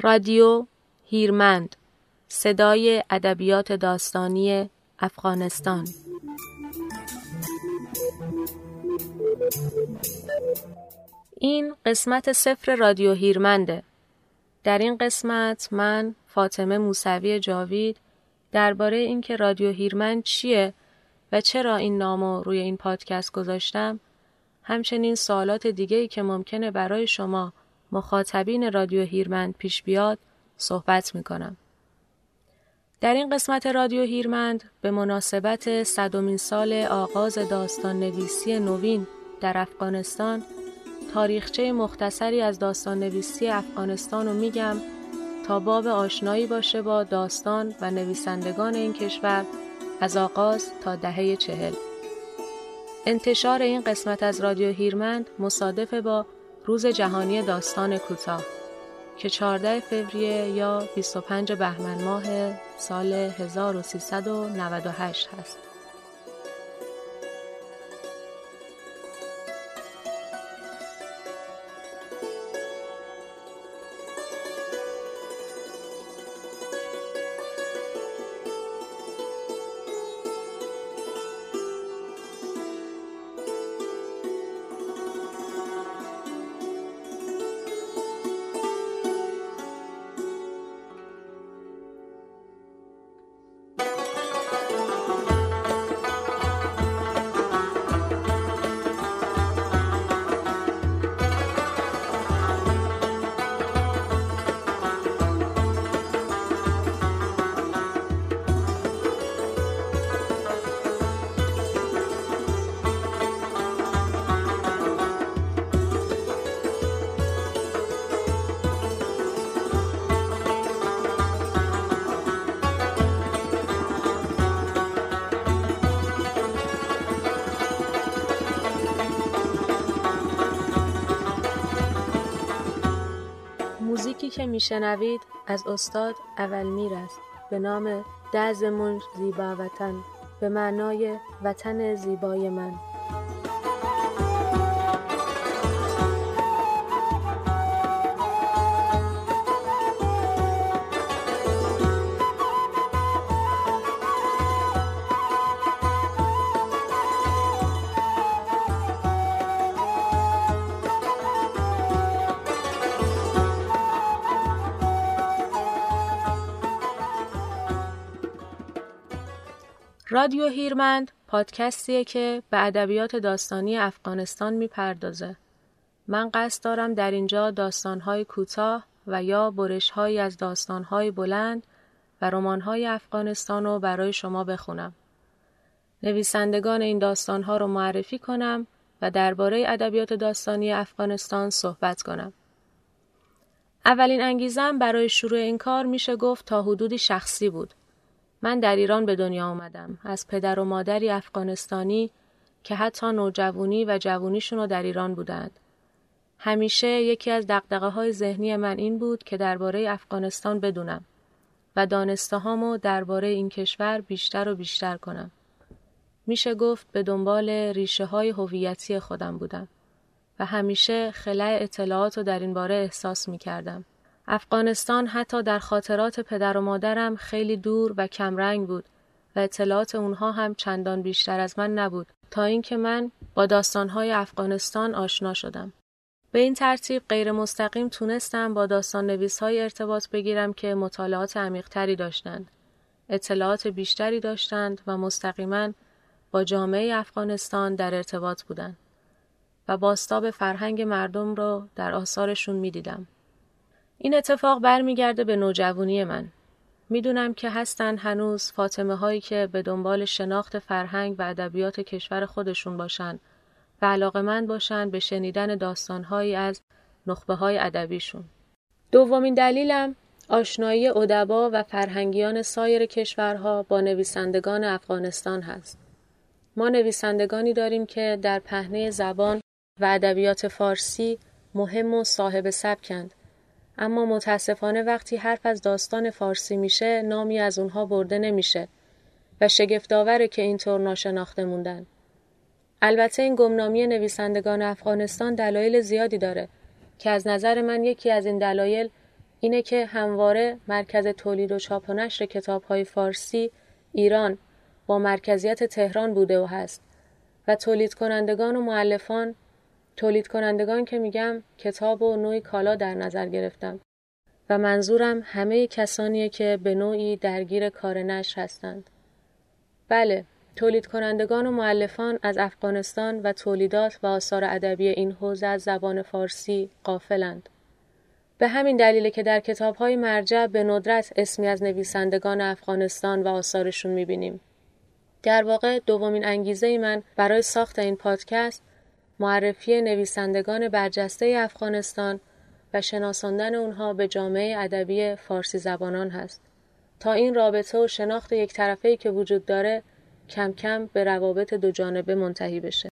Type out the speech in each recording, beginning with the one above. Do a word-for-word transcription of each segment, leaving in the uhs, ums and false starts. رادیو هیرمند، صدای ادبیات داستانی افغانستان. این قسمت صفر رادیو هیرمنده. در این قسمت من فاطمه موسوی جاوید درباره اینکه رادیو هیرمند چیه و چرا این نامو روی این پادکست گذاشتم، همچنین سوالات دیگه‌ای که ممکنه برای شما مخاطبین رادیو هیرمند پیش بیاد صحبت می‌کنم. در این قسمت رادیو هیرمند به مناسبت صدمین سال آغاز داستان نویسی نوین در افغانستان، تاریخچه مختصری از داستان نویسی افغانستان رو میگم تا باب آشنایی باشه با داستان و نویسندگان این کشور از آغاز تا دهه چهل. انتشار این قسمت از رادیو هیرمند مصادف با روز جهانی داستان کوتاه که چهاردهم فوریه یا بیست و پنجم بهمن ماه سال هزار و سیصد و نود و هشت هست. موزیکی که میشنوید از استاد اول میر است به نام دزمون زیبا وطن، به معنای وطن زیبای من. رادیو هیرمند پادکستیه که به ادبیات داستانی افغانستان میپردازه. من قصد دارم در اینجا داستانهای کوتاه و یا برشهایی از داستانهای بلند و رمانهای افغانستان رو برای شما بخونم. نویسندگان این داستانها رو معرفی کنم و درباره ادبیات داستانی افغانستان صحبت کنم. اولین انگیزم برای شروع این کار میشه گفت تا حدودی شخصی بود. من در ایران به دنیا آمدم، از پدر و مادری افغانستانی که حتی نوجوانی و جوانیشون در ایران بودند. همیشه یکی از دغدغه‌های ذهنی من این بود که درباره افغانستان بدونم و دانسته‌هامو درباره این کشور بیشتر و بیشتر کنم. میشه گفت به دنبال ریشه‌های هویتی خودم بودم و همیشه خلأ اطلاعاتو در این باره احساس می‌کردم. افغانستان حتی در خاطرات پدر و مادرم خیلی دور و کمرنگ بود و اطلاعات اونها هم چندان بیشتر از من نبود تا اینکه من با داستانهای افغانستان آشنا شدم. به این ترتیب غیر مستقیم تونستم با داستان نویس‌های ارتباط بگیرم که مطالعات عمیق‌تری داشتند، اطلاعات بیشتری داشتند و مستقیما با جامعه افغانستان در ارتباط بودند و بازتاب فرهنگ مردم رو در آثارشون می‌دیدم. این اتفاق برمیگرده به نوجوانی من. میدونم که هستن هنوز فاطمه هایی که به دنبال شناخت فرهنگ و ادبیات کشور خودشون باشن و علاقه‌مند باشن به شنیدن داستان‌هایی از نخبه‌های ادبیشون. دومین دلیلم آشنایی ادبا و فرهنگیان سایر کشورها با نویسندگان افغانستان هست. ما نویسندگانی داریم که در پهنه زبان و ادبیات فارسی مهم و صاحب سبکند، اما متاسفانه وقتی حرف از داستان فارسی میشه نامی از اونها برده نمیشه و شگفت‌آوره که اینطور ناشناخته موندن. البته این گمنامی نویسندگان افغانستان دلایل زیادی داره که از نظر من یکی از این دلایل اینه که همواره مرکز تولید و چاپ و نشر کتاب‌های فارسی ایران با مرکزیت تهران بوده و هست و تولید کنندگان و مؤلفان، تولید کنندگان که میگم کتاب و نوعی کالا در نظر گرفتم و منظورم همه کسانیه که به نوعی درگیر کار نشر هستند. بله، تولید کنندگان و مؤلفان از افغانستان و تولیدات و آثار ادبی این حوزه از زبان فارسی غافلند. به همین دلیل که در کتاب‌های مرجع به ندرت اسمی از نویسندگان افغانستان و آثارشون می‌بینیم. در واقع دومین انگیزه من برای ساخت این پادکست معرفی نویسندگان برجسته افغانستان و شناساندن اونها به جامعه ادبی فارسی زبانان هست تا این رابطه و شناخت یک طرفه‌ای که وجود داره کم کم به روابط دو جانبه منتهی بشه.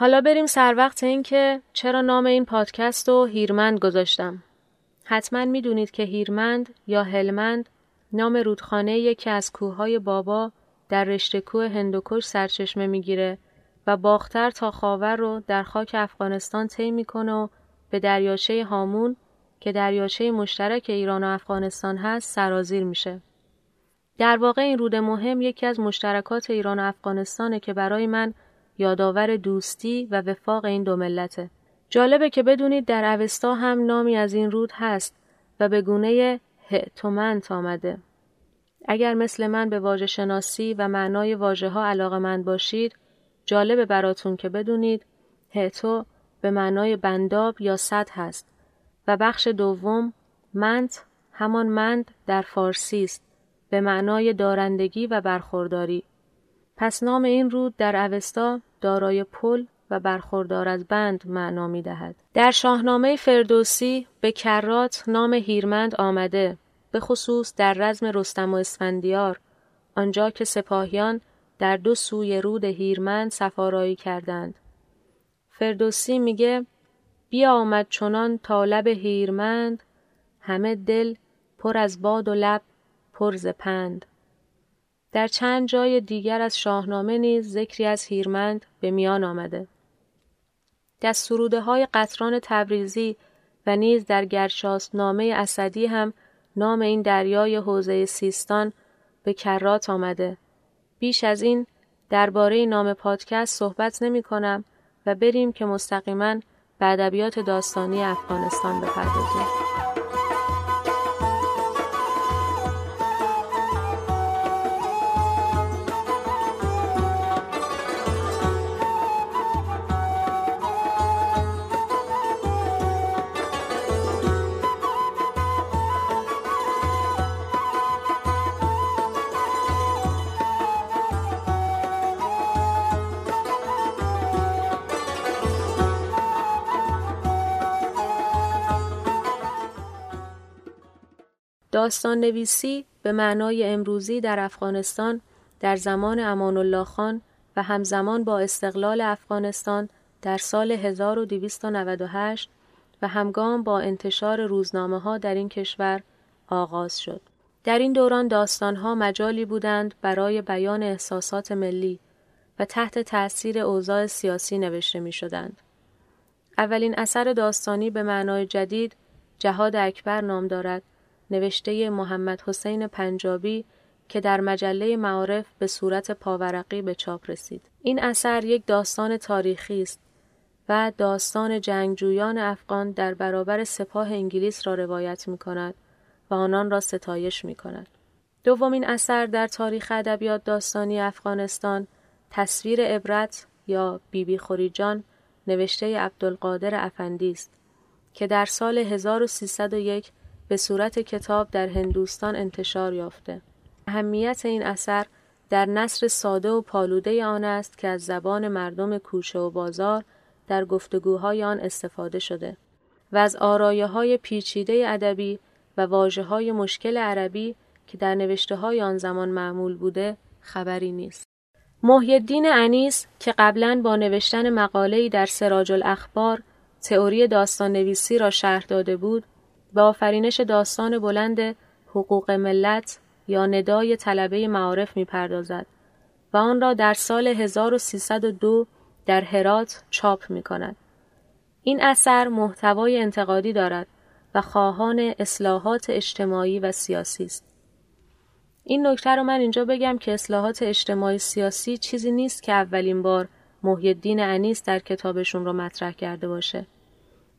حالا بریم سر وقت این که چرا نام این پادکست رو هیرمند گذاشتم. حتما میدونید که هیرمند یا هلمند نام رودخانه یکی از کوههای بابا در رشته کوه هندوکش سرچشمه میگیره و باختر تا خاور رو در خاک افغانستان طی میکنه و به دریاچه هامون که دریاچه مشترک ایران و افغانستان هست سرازیر میشه. در واقع این رود مهم یکی از مشترکات ایران و افغانستانه که برای من یادآور دوستی و وفاق این دو ملته. جالبه که بدونید در اوستا هم نامی از این رود هست و به گونه هتومنت آمده. اگر مثل من به واژه شناسی و معنای واژه ها علاقه‌مند باشید، جالبه براتون که بدونید هتو به معنای بنداب یا سطح هست و بخش دوم منت همان مند در فارسی است به معنای دارندگی و برخورداری. پس نام این رود در اوستا دارای پل و برخوردار از بند معنا می‌دهد. در شاهنامه فردوسی به کرات نام هیرمند آمده، به خصوص در رزم رستم و اسفندیار، آنجا که سپاهیان در دو سوی رود هیرمند سفارایی کردند. فردوسی میگه بیا آمد چنان تا لب هیرمند، همه دل پر از باد و لب پر ز پند. در چند جای دیگر از شاهنامه نیز ذکری از هیرمند به میان آمده. در سروده های قطران تبریزی و نیز در گرشاست نامه اسدی هم نام این دریای حوزه سیستان به کرات آمده. بیش از این درباره نام پادکست صحبت نمی کنم و بریم که مستقیما به ادبیات داستانی افغانستان بپردازیم. داستان نویسی به معنای امروزی در افغانستان در زمان امان الله خان و همزمان با استقلال افغانستان در سال هزار و دویست و نود و هشت و همگام با انتشار روزنامه‌ها در این کشور آغاز شد. در این دوران داستان‌ها مجالی بودند برای بیان احساسات ملی و تحت تأثیر اوضاع سیاسی نوشته می‌شدند. اولین اثر داستانی به معنای جدید جهاد اکبر نام دارد، نوشته محمد حسین پنجابی که در مجله معارف به صورت پاورقی به چاپ رسید. این اثر یک داستان تاریخی است و داستان جنگجویان افغان در برابر سپاه انگلیس را روایت می‌کند و آنان را ستایش می‌کند. دومین اثر در تاریخ ادبیات داستانی افغانستان تصویر عبرت یا بیبی خوریجان نوشته عبدالقادر افندی است که در سال هزار و سیصد و یک به صورت کتاب در هندوستان انتشار یافته. اهمیت این اثر در نثر ساده و پالوده آن است که از زبان مردم کوچه و بازار در گفتگوهای آن استفاده شده و از آرایه‌های پیچیده ادبی و واژه‌های مشکل عربی که در نوشته‌های آن زمان معمول بوده خبری نیست. محی الدین انیس که قبلاً با نوشتن مقاله‌ای در سراج الاخبار تئوری داستان نویسی را شرح داده بود، به آفرینش داستان بلند حقوق ملت یا ندای طلبه معارف می‌پردازد و آن را در سال هزار و سیصد و دو در هرات چاپ می‌کند. این اثر محتوای انتقادی دارد و خواهان اصلاحات اجتماعی و سیاسی است. این نکته رو من اینجا بگم که اصلاحات اجتماعی سیاسی چیزی نیست که اولین بار محی الدین انیس در کتابشون رو مطرح کرده باشه،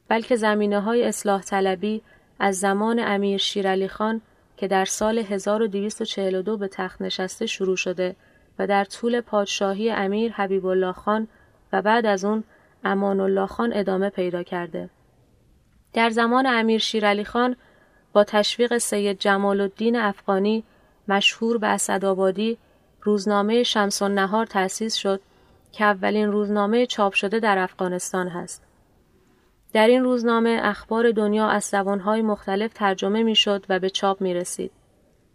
بلکه زمینه‌های اصلاح طلبی از زمان امیر شیرالی خان که در سال هزار و دویست و چهل و دو به تخت نشسته شروع شده و در طول پادشاهی امیر حبیب الله خان و بعد از اون امان الله خان ادامه پیدا کرده. در زمان امیر شیرالی خان با تشویق سید جمال الدین افغانی مشهور به اسدآبادی روزنامه شمس النهار تأسیس شد که اولین روزنامه چاپ شده در افغانستان هست. در این روزنامه اخبار دنیا از زبانهای مختلف ترجمه می شد و به چاپ می رسید.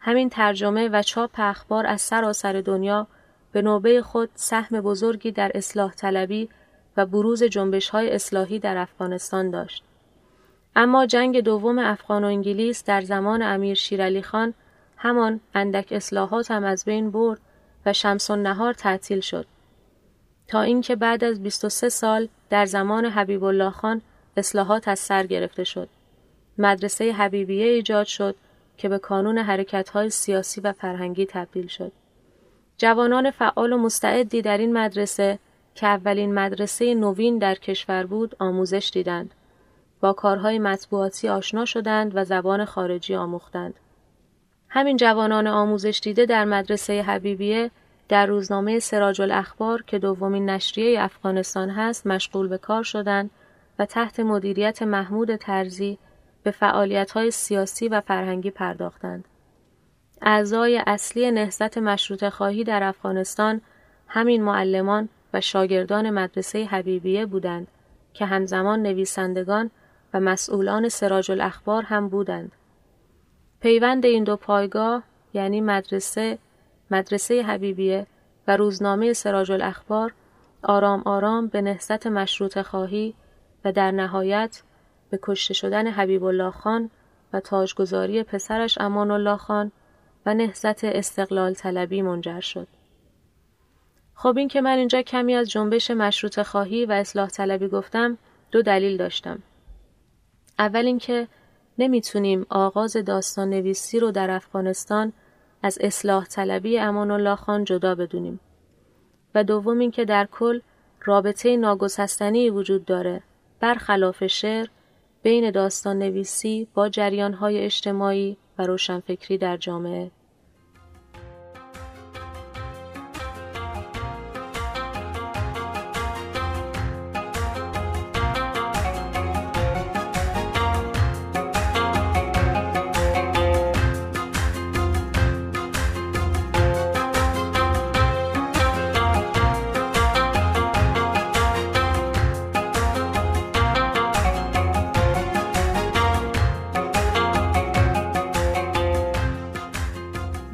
همین ترجمه و چاپ اخبار از سراسر دنیا به نوبه خود سهم بزرگی در اصلاح طلبی و بروز جنبش‌های اصلاحی در افغانستان داشت. اما جنگ دوم افغان و انگلیس در زمان امیر شیرالی خان همان اندک اصلاحات هم از بین برد و شمس النهار تعطیل شد، تا اینکه بعد از بیست و سه سال در زمان حبیب الله خان اصلاحات از سر گرفته شد. مدرسه حبیبیه ایجاد شد که به کانون حرکت‌های سیاسی و فرهنگی تبدیل شد. جوانان فعال و مستعدی در این مدرسه که اولین مدرسه نوین در کشور بود آموزش دیدند، با کارهای مطبوعاتی آشنا شدند و زبان خارجی آموختند. همین جوانان آموزش دیده در مدرسه حبیبیه در روزنامه سراج الاخبار که دومین نشریه افغانستان هست مشغول به کار شدند و تحت مدیریت محمود ترزی به فعالیت‌های سیاسی و فرهنگی پرداختند. اعضای اصلی نهضت مشروطه خواهی در افغانستان همین معلمان و شاگردان مدرسه حبیبیه بودند که همزمان نویسندگان و مسئولان سراج الاخبار هم بودند. پیوند این دو پایگاه یعنی مدرسه مدرسه حبیبیه و روزنامه سراج الاخبار آرام آرام به نهضت مشروطه خواهی و در نهایت به کشته شدن حبیب الله خان و تاجگذاری پسرش امان الله خان و نهضت استقلال طلبی منجر شد. خب این که من اینجا کمی از جنبش مشروطه خواهی و اصلاح طلبی گفتم دو دلیل داشتم. اول اینکه نمیتونیم آغاز داستان نویسی رو در افغانستان از اصلاح طلبی امان الله خان جدا بدونیم و دوم اینکه در کل رابطه ناگسستنی وجود داره برخلاف شعر بین داستان نویسی با جریان‌های اجتماعی و روشنفکری در جامعه.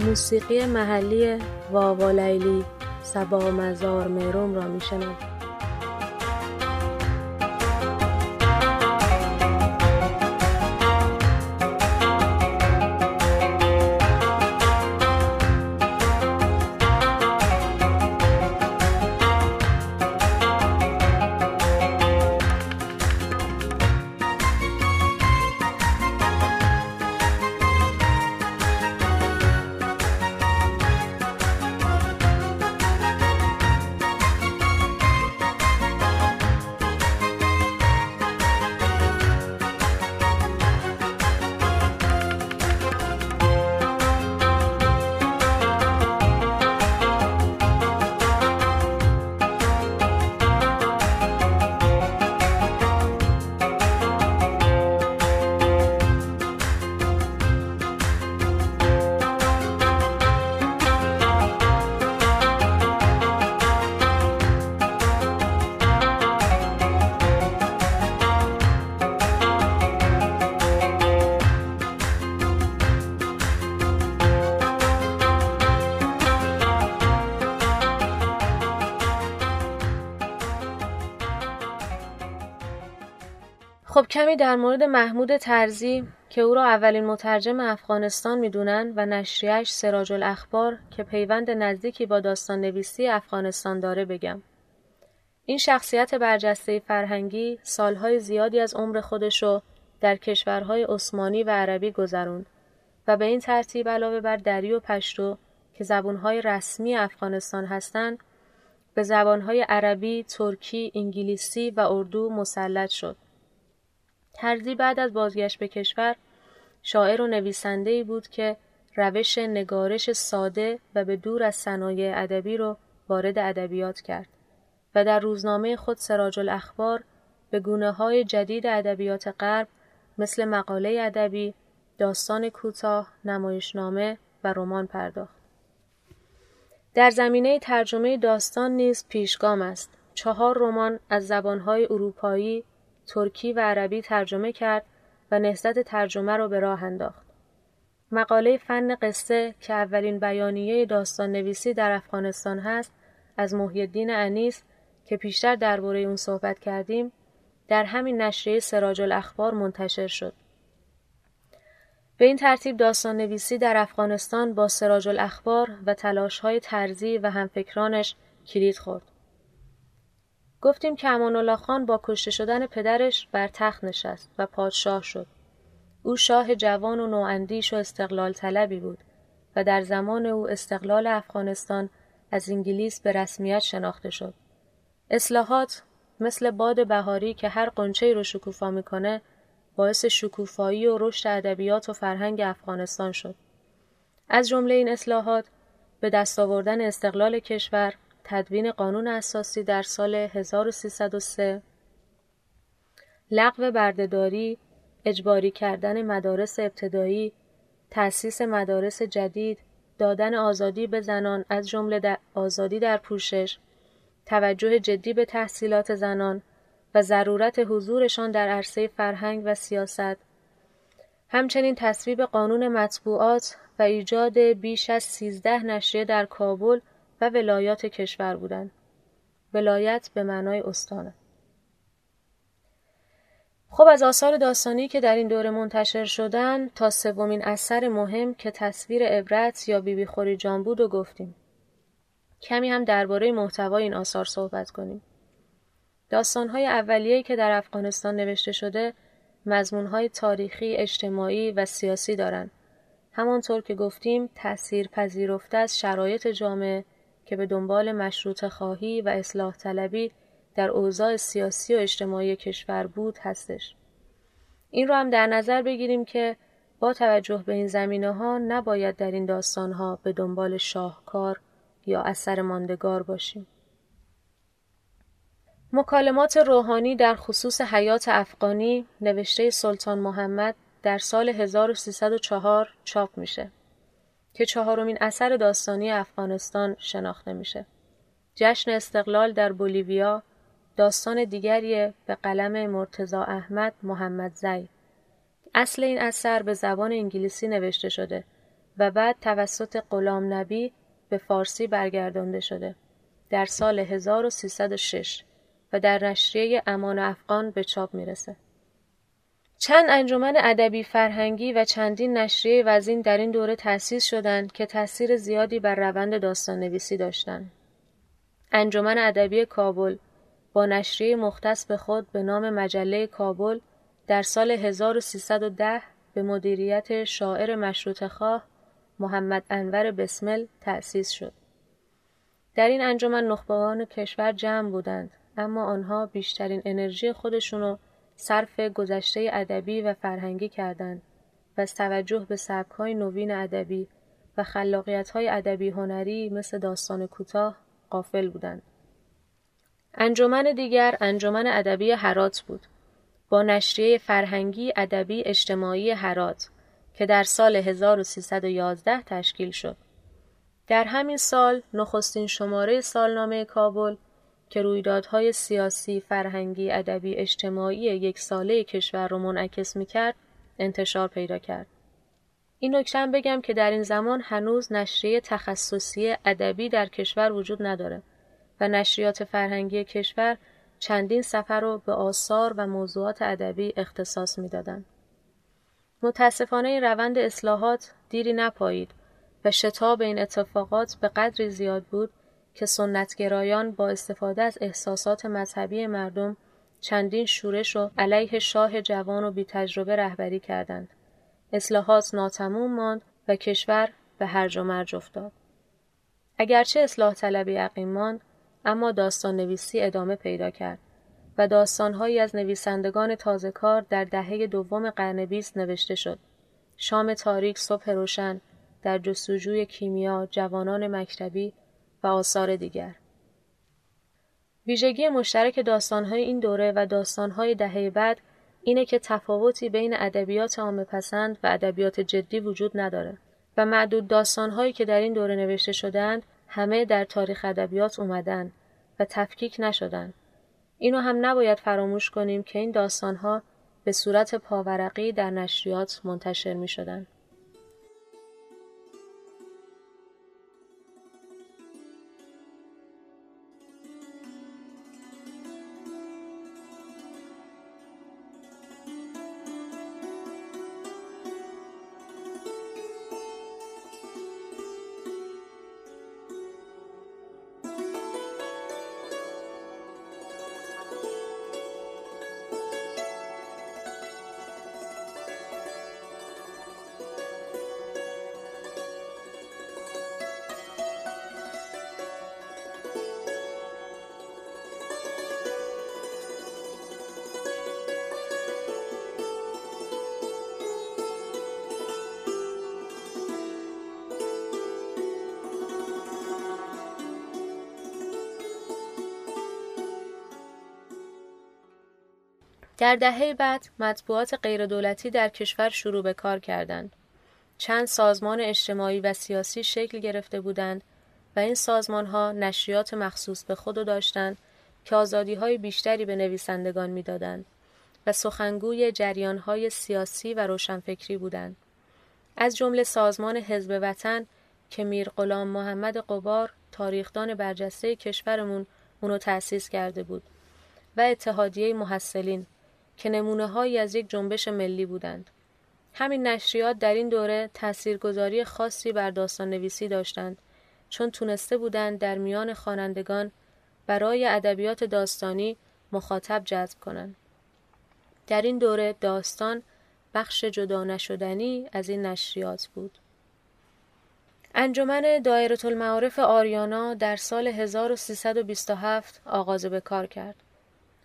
موسیقی محلی واوا لیلی سبا مزار مروم را میشنوید. خب کمی در مورد محمود ترزی که او را اولین مترجم افغانستان میدونن و نشریه‌اش سراج الاخبار که پیوند نزدیکی با داستان نویسی افغانستان داره بگم. این شخصیت برجسته فرهنگی سالهای زیادی از عمر خودش رو در کشورهای عثمانی و عربی گذروند و به این ترتیب علاوه بر دری و پشتو که زبانهای رسمی افغانستان هستند، به زبانهای عربی، ترکی، انگلیسی و اردو مسلط شد. ترزی بعد از بازگشت به کشور شاعر و نویسنده‌ای بود که روش نگارش ساده و به دور از صنایع ادبی رو وارد ادبیات کرد و در روزنامه خود سراج الاخبار به گونه‌های جدید ادبیات غرب مثل مقاله ادبی، داستان کوتاه، نمایشنامه و رمان پرداخت. در زمینه ترجمه داستان نیز پیشگام است. چهار رمان از زبان‌های اروپایی، ترکی و عربی ترجمه کرد و نهضت ترجمه را به راه انداخت. مقاله فن قصه که اولین بیانیه داستان نویسی در افغانستان هست از محی الدین انیس که پیشتر درباره اون صحبت کردیم، در همین نشریه سراج الاخبار منتشر شد. به این ترتیب داستان نویسی در افغانستان با سراج الاخبار و تلاش‌های ترزی و همفکرانش کلید خورد. گفتیم که امان الله خان با کشته شدن پدرش بر تخت نشست و پادشاه شد. او شاه جوان و نواندیش و استقلال طلبی بود و در زمان او استقلال افغانستان از انگلیس به رسمیت شناخته شد. اصلاحات مثل باد بهاری که هر قنچه‌ای رو شکوفا میکنه باعث شکوفایی و رشد ادبیات و فرهنگ افغانستان شد. از جمله این اصلاحات به دست آوردن استقلال کشور، تدوین قانون اساسی در سال هزار و سیصد و سه، لغو بردهداری، اجباری کردن مدارس ابتدایی، تأسیس مدارس جدید، دادن آزادی به زنان از جمله در آزادی در پوشش، توجه جدی به تحصیلات زنان و ضرورت حضورشان در عرصه فرهنگ و سیاست، همچنین تصویب قانون مطبوعات و ایجاد بیش از سیزده نشریه در کابل و ولایات کشور بودند. ولایت به معنای استانه. خب از آثار داستانی که در این دوره منتشر شدن تا سومین اثر مهم که تصویر عبرت یا بیبی خوری جان بود و گفتیم. کمی هم درباره محتوای این آثار صحبت کنیم. داستان‌های اولیه‌ای که در افغانستان نوشته شده مضمون‌های تاریخی، اجتماعی و سیاسی دارند. همانطور که گفتیم تأثیر پذیرفته از شرایط جامعه که به دنبال مشروطه خواهی و اصلاح طلبی در اوضاع سیاسی و اجتماعی کشور بود هستش. این رو هم در نظر بگیریم که با توجه به این زمینه‌ها نباید در این داستان‌ها به دنبال شاهکار یا اثر ماندگار باشیم. مکالمات روحانی در خصوص حیات افغانی نوشته سلطان محمد در سال هزار و سیصد و چهار چاپ میشه که چهارمین اثر داستانی افغانستان شناخته میشه. جشن استقلال در بولیویا داستان دیگری به قلم مرتضی احمد محمدزی. اصل این اثر به زبان انگلیسی نوشته شده و بعد توسط غلام نبی به فارسی برگردانده شده در سال هزار و سیصد و شش و در نشریه امان افغان به چاپ میرسه. چند انجمن ادبی فرهنگی و چندین نشریه وزین در این دوره تأسیس شدند که تأثیر زیادی بر روند داستان نویسی داشتند. انجمن ادبی کابل با نشریه مختص به خود به نام مجله کابل در سال هزار و سیصد و ده به مدیریت شاعر مشروطه خواه محمد انور بسمل تأسیس شد. در این انجمن نخبگان کشور جمع بودند، اما آنها بیشترین انرژی خودشونو صرف گذشته ادبی و فرهنگی کردند و از توجه به سبک‌های نوین ادبی و خلاقیت‌های ادبی هنری مثل داستان کوتاه غافل بودند. انجمن دیگر انجمن ادبی هرات بود با نشریه فرهنگی ادبی اجتماعی هرات که در سال هزار و سیصد و یازده تشکیل شد. در همین سال نخستین شماره سالنامه کابل که رویدادهای سیاسی، فرهنگی، ادبی، اجتماعی یک ساله کشور را منعکس می‌کرد، انتشار پیدا کرد. این نکته بگم که در این زمان هنوز نشریه تخصصی ادبی در کشور وجود نداره و نشریات فرهنگی کشور چندین سفر رو به آثار و موضوعات ادبی اختصاص میدادند. متاسفانه این روند اصلاحات دیری نپایید و شتاب این اتفاقات به قدری زیاد بود که سنتگرایان با استفاده از احساسات مذهبی مردم چندین شورش رو علیه شاه جوان و بی تجربه رهبری کردند. اصلاحات ناتمام ماند و کشور به هرج و مرج افتاد. اگرچه اصلاح طلبی عقیم ماند، اما داستان نویسی ادامه پیدا کرد و داستان‌هایی از نویسندگان تازه‌کار در دهه دوم قرن بیست نوشته شد. شام تاریک، صبح روشن، در جستجوی کیمیا، جوانان مکتبی و آثار دیگر. ویژگی مشترک داستان‌های این دوره و داستان‌های دهه بعد اینه که تفاوتی بین ادبیات عامه‌پسند و ادبیات جدی وجود نداره و معدود داستان‌هایی که در این دوره نوشته شدند همه در تاریخ ادبیات اومدن و تفکیک نشدن. اینو هم نباید فراموش کنیم که این داستان‌ها به صورت پاورقی در نشریات منتشر می‌شدن. در دهه بعد مطبوعات غیردولتی در کشور شروع به کار کردند. چند سازمان اجتماعی و سیاسی شکل گرفته بودند و این سازمان‌ها نشریات مخصوص به خود داشتند که آزادی‌های بیشتری به نویسندگان می‌دادند و سخنگوی جریان‌های سیاسی و روشنفکری بودند. از جمله سازمان حزب وطن که میرقلام محمد قبار، تاریخدان برجسته کشورمون، اونو تأسیس کرده بود و اتحادیه محصلین که نمونه‌هایی از یک جنبش ملی بودند. همین نشریات در این دوره تاثیرگذاری خاصی بر داستان نویسی داشتند، چون تونسته بودند در میان خوانندگان برای ادبیات داستانی مخاطب جذب کنند. در این دوره داستان بخش جدا نشدنی از این نشریات بود. انجمن دایره المعارف آریانا در سال هزار و سیصد و بیست و هفت آغاز به کار کرد.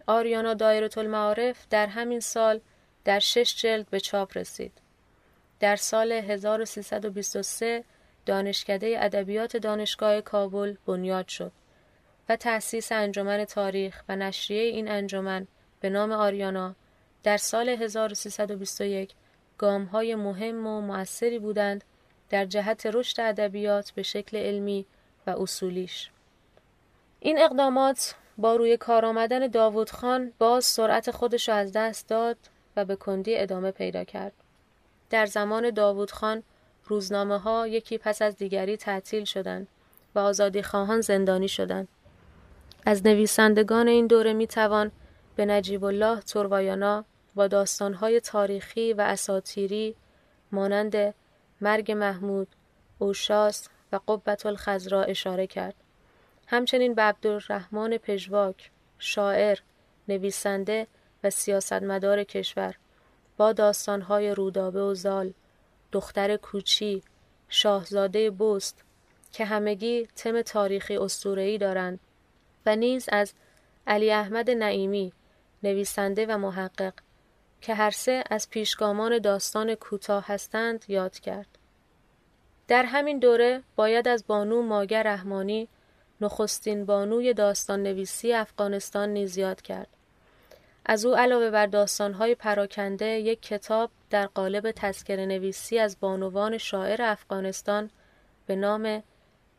آریانا دایره المعارف در همین سال در شش جلد به چاپ رسید. در سال هزار و سیصد و بیست و سه دانشکده ادبیات دانشگاه کابل بنیاد شد و تأسیس انجمن تاریخ و نشریه این انجمن به نام آریانا در سال هزار و سیصد و بیست و یک گام‌های مهم و مؤثری بودند در جهت رشد ادبیات به شکل علمی و اصولیش. این اقدامات با روی کار آمدن داود خان باز سرعت خودش را از دست داد و به کندی ادامه پیدا کرد. در زمان داود خان روزنامه ها یکی پس از دیگری تعطیل شدند و آزادی خواهان زندانی شدند. از نویسندگان این دوره می توان به نجیب الله توروایانا با داستانهای تاریخی و اساطیری مانند مرگ محمود، اوشاس و قبة الخضرا اشاره کرد. همچنین به عبدالرحمن پژواک، شاعر، نویسنده و سیاستمدار کشور با داستان‌های رودابه و زال، دختر کوچی، شاهزاده بست که همگی تم تاریخی اسطوره‌ای دارند و نیز از علی احمد نعیمی، نویسنده و محقق که هر سه از پیشگامان داستان کوتاه هستند یاد کرد. در همین دوره باید از بانو ماجر رحمانی، نخستین بانوی داستان نویسی افغانستان نیز یاد کرد. از او علاوه بر داستان‌های پراکنده یک کتاب در قالب تذکره نویسی از بانوان شاعر افغانستان به نام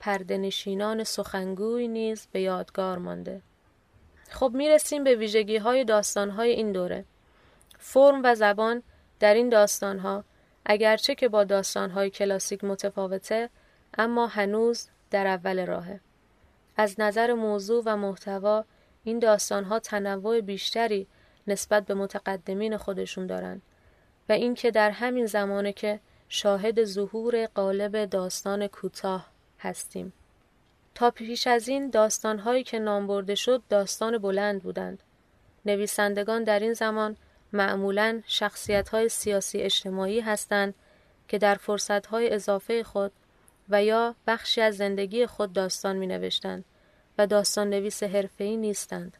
پرده‌نشینان سخنگوی نیز به یادگار مانده. خب میرسیم به ویژگی‌های داستان‌های این دوره. فرم و زبان در این داستان‌ها اگرچه که با داستان‌های کلاسیک متفاوته، اما هنوز در اول راهه. از نظر موضوع و محتوا این داستان‌ها تنوع بیشتری نسبت به متقدمین خودشون دارن و اینکه در همین زمانه که شاهد ظهور قالب داستان کوتاه هستیم. تا پیش از این داستان‌هایی که نام برده شد داستان بلند بودند. نویسندگان در این زمان معمولاً شخصیت‌های سیاسی اجتماعی هستند که در فرصت‌های اضافه خود و یا بخشی از زندگی خود داستان می‌نوشتند و داستان نویس حرفه‌ای نیستند.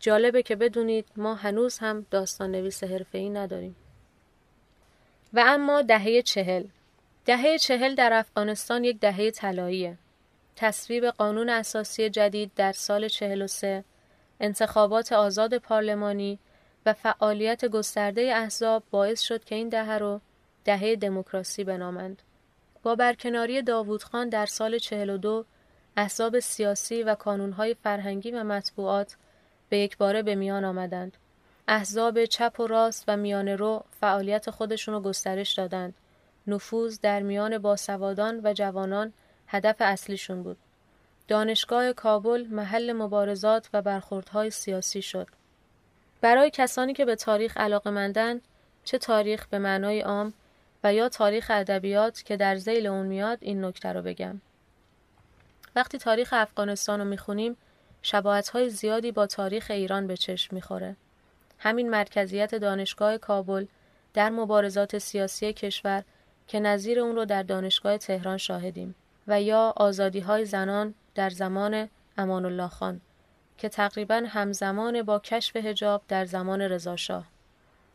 جالبه که بدونید ما هنوز هم داستان نویس حرفه‌ای نداریم. و اما دهه چهل. دهه چهل در افغانستان یک دهه طلاییه. تصویب قانون اساسی جدید در سال چهل و سه، انتخابات آزاد پارلمانی و فعالیت گسترده احزاب باعث شد که این دهه رو دهه دموکراسی بنامند. با برکناری داود خان در سال چهل و دو، احزاب سیاسی و کانونهای فرهنگی و مطبوعات به یک باره به میان آمدند. احزاب چپ و راست و میانه رو فعالیت خودشون رو گسترش دادند. نفوذ در میان باسوادان و جوانان هدف اصلیشون بود. دانشگاه کابل محل مبارزات و برخوردهای سیاسی شد. برای کسانی که به تاریخ علاقه‌مندند، چه تاریخ به معنای عام و یا تاریخ ادبیات که در ذیل اون میاد، این نکته رو بگم. وقتی تاریخ افغانستان رو میخونیم، شباهت‌های زیادی با تاریخ ایران به چشم میخوره. همین مرکزیت دانشگاه کابل در مبارزات سیاسی کشور که نظیر اون رو در دانشگاه تهران شاهدیم و یا آزادی‌های زنان در زمان امان الله خان که تقریباً همزمان با کشف حجاب در زمان رضاشاه.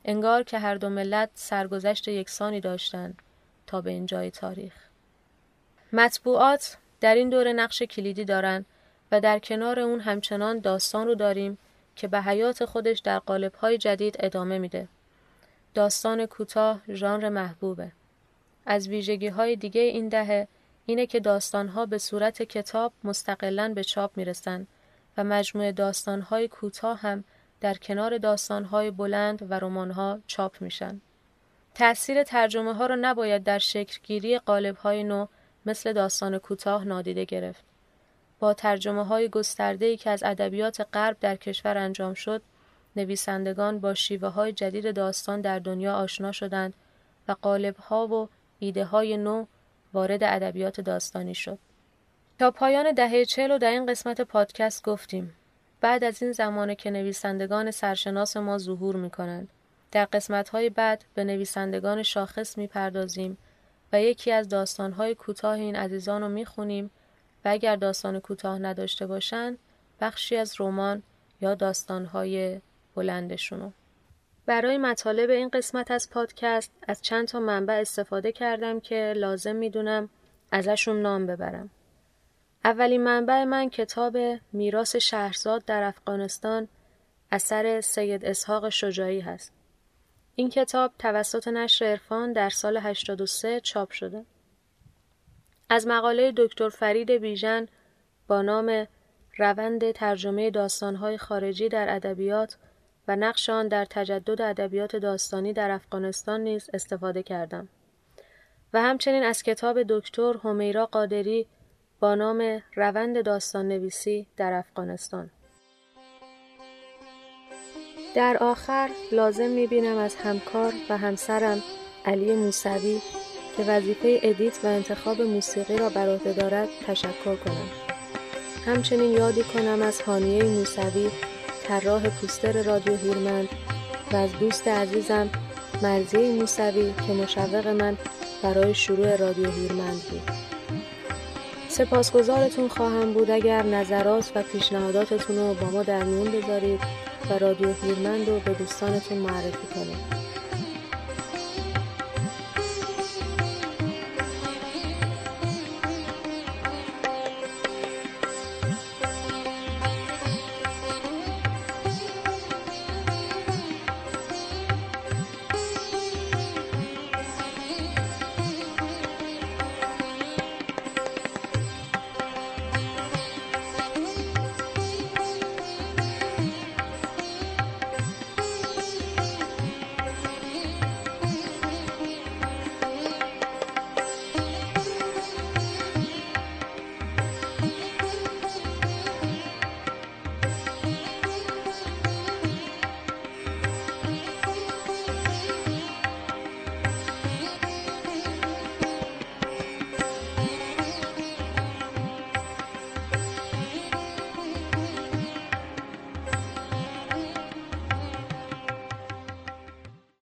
انگار که هر دو ملت سرگذشت یکسانی داشتند تا به اینجای تاریخ. مطبوعات در این دوره نقش کلیدی دارند و در کنار اون همچنان داستان رو داریم که به حیات خودش در قالب‌های جدید ادامه میده. داستان کوتاه ژانر محبوبه. از ویژگی‌های دیگه این دهه اینه که داستان‌ها به صورت کتاب مستقلاً به چاپ میرسن و مجموعه داستان‌های کوتاه هم در کنار داستان‌های بلند و رمان‌ها چاپ میشن. تأثیر ترجمه‌ها رو نباید در شکل‌گیری قالب‌های نو مثل داستان کوتاه نادیده گرفت. با ترجمه‌های گسترده‌ای که از ادبیات غرب در کشور انجام شد، نویسندگان با شیوه‌های جدید داستان در دنیا آشنا شدند و قالب‌ها و ایده‌های نو وارد ادبیات داستانی شد. تا پایان دهه چهل در این قسمت پادکست گفتیم. بعد از این زمانه که نویسندگان سرشناس ما ظهور می‌کنند. در قسمت‌های بعد به نویسندگان شاخص می‌پردازیم و یکی از داستان‌های کوتاه این عزیزان رو می‌خونیم و اگر داستان کوتاه نداشته باشند، بخشی از رمان یا داستان‌های بلندشونو. برای مطالب این قسمت از پادکست از چند تا منبع استفاده کردم که لازم میدونم ازشون نام ببرم. اولین منبع من کتاب میراث شهرزاد در افغانستان اثر سید اسحاق شجاعی هست. این کتاب توسط نشر عرفان در سال هشتاد و سه چاپ شده. از مقاله دکتر فرید بیژن با نام روند ترجمه داستان‌های خارجی در ادبیات و نقش آن در تجدد ادبیات داستانی در افغانستان نیز استفاده کردم و همچنین از کتاب دکتر همیرا قادری با نام روند داستان نویسی در افغانستان. در آخر لازم می‌بینم از همکار و همسرم علی موسوی که وظیفه ادیت و انتخاب موسیقی را بر عهده دارد تشکر کنم. همچنین یادی کنم از هانیه موسوی طراح پوستر رادیو هیرمند و از دوست عزیزم مرضیه موسوی که مشوق من برای شروع رادیو هیرمند بود. سپاسگزارتون خواهم بود اگر نظرات و پیشنهاداتتون رو با ما در میون بذارید و رادیو هیرمند رو به دوستانتون معرفی کنید.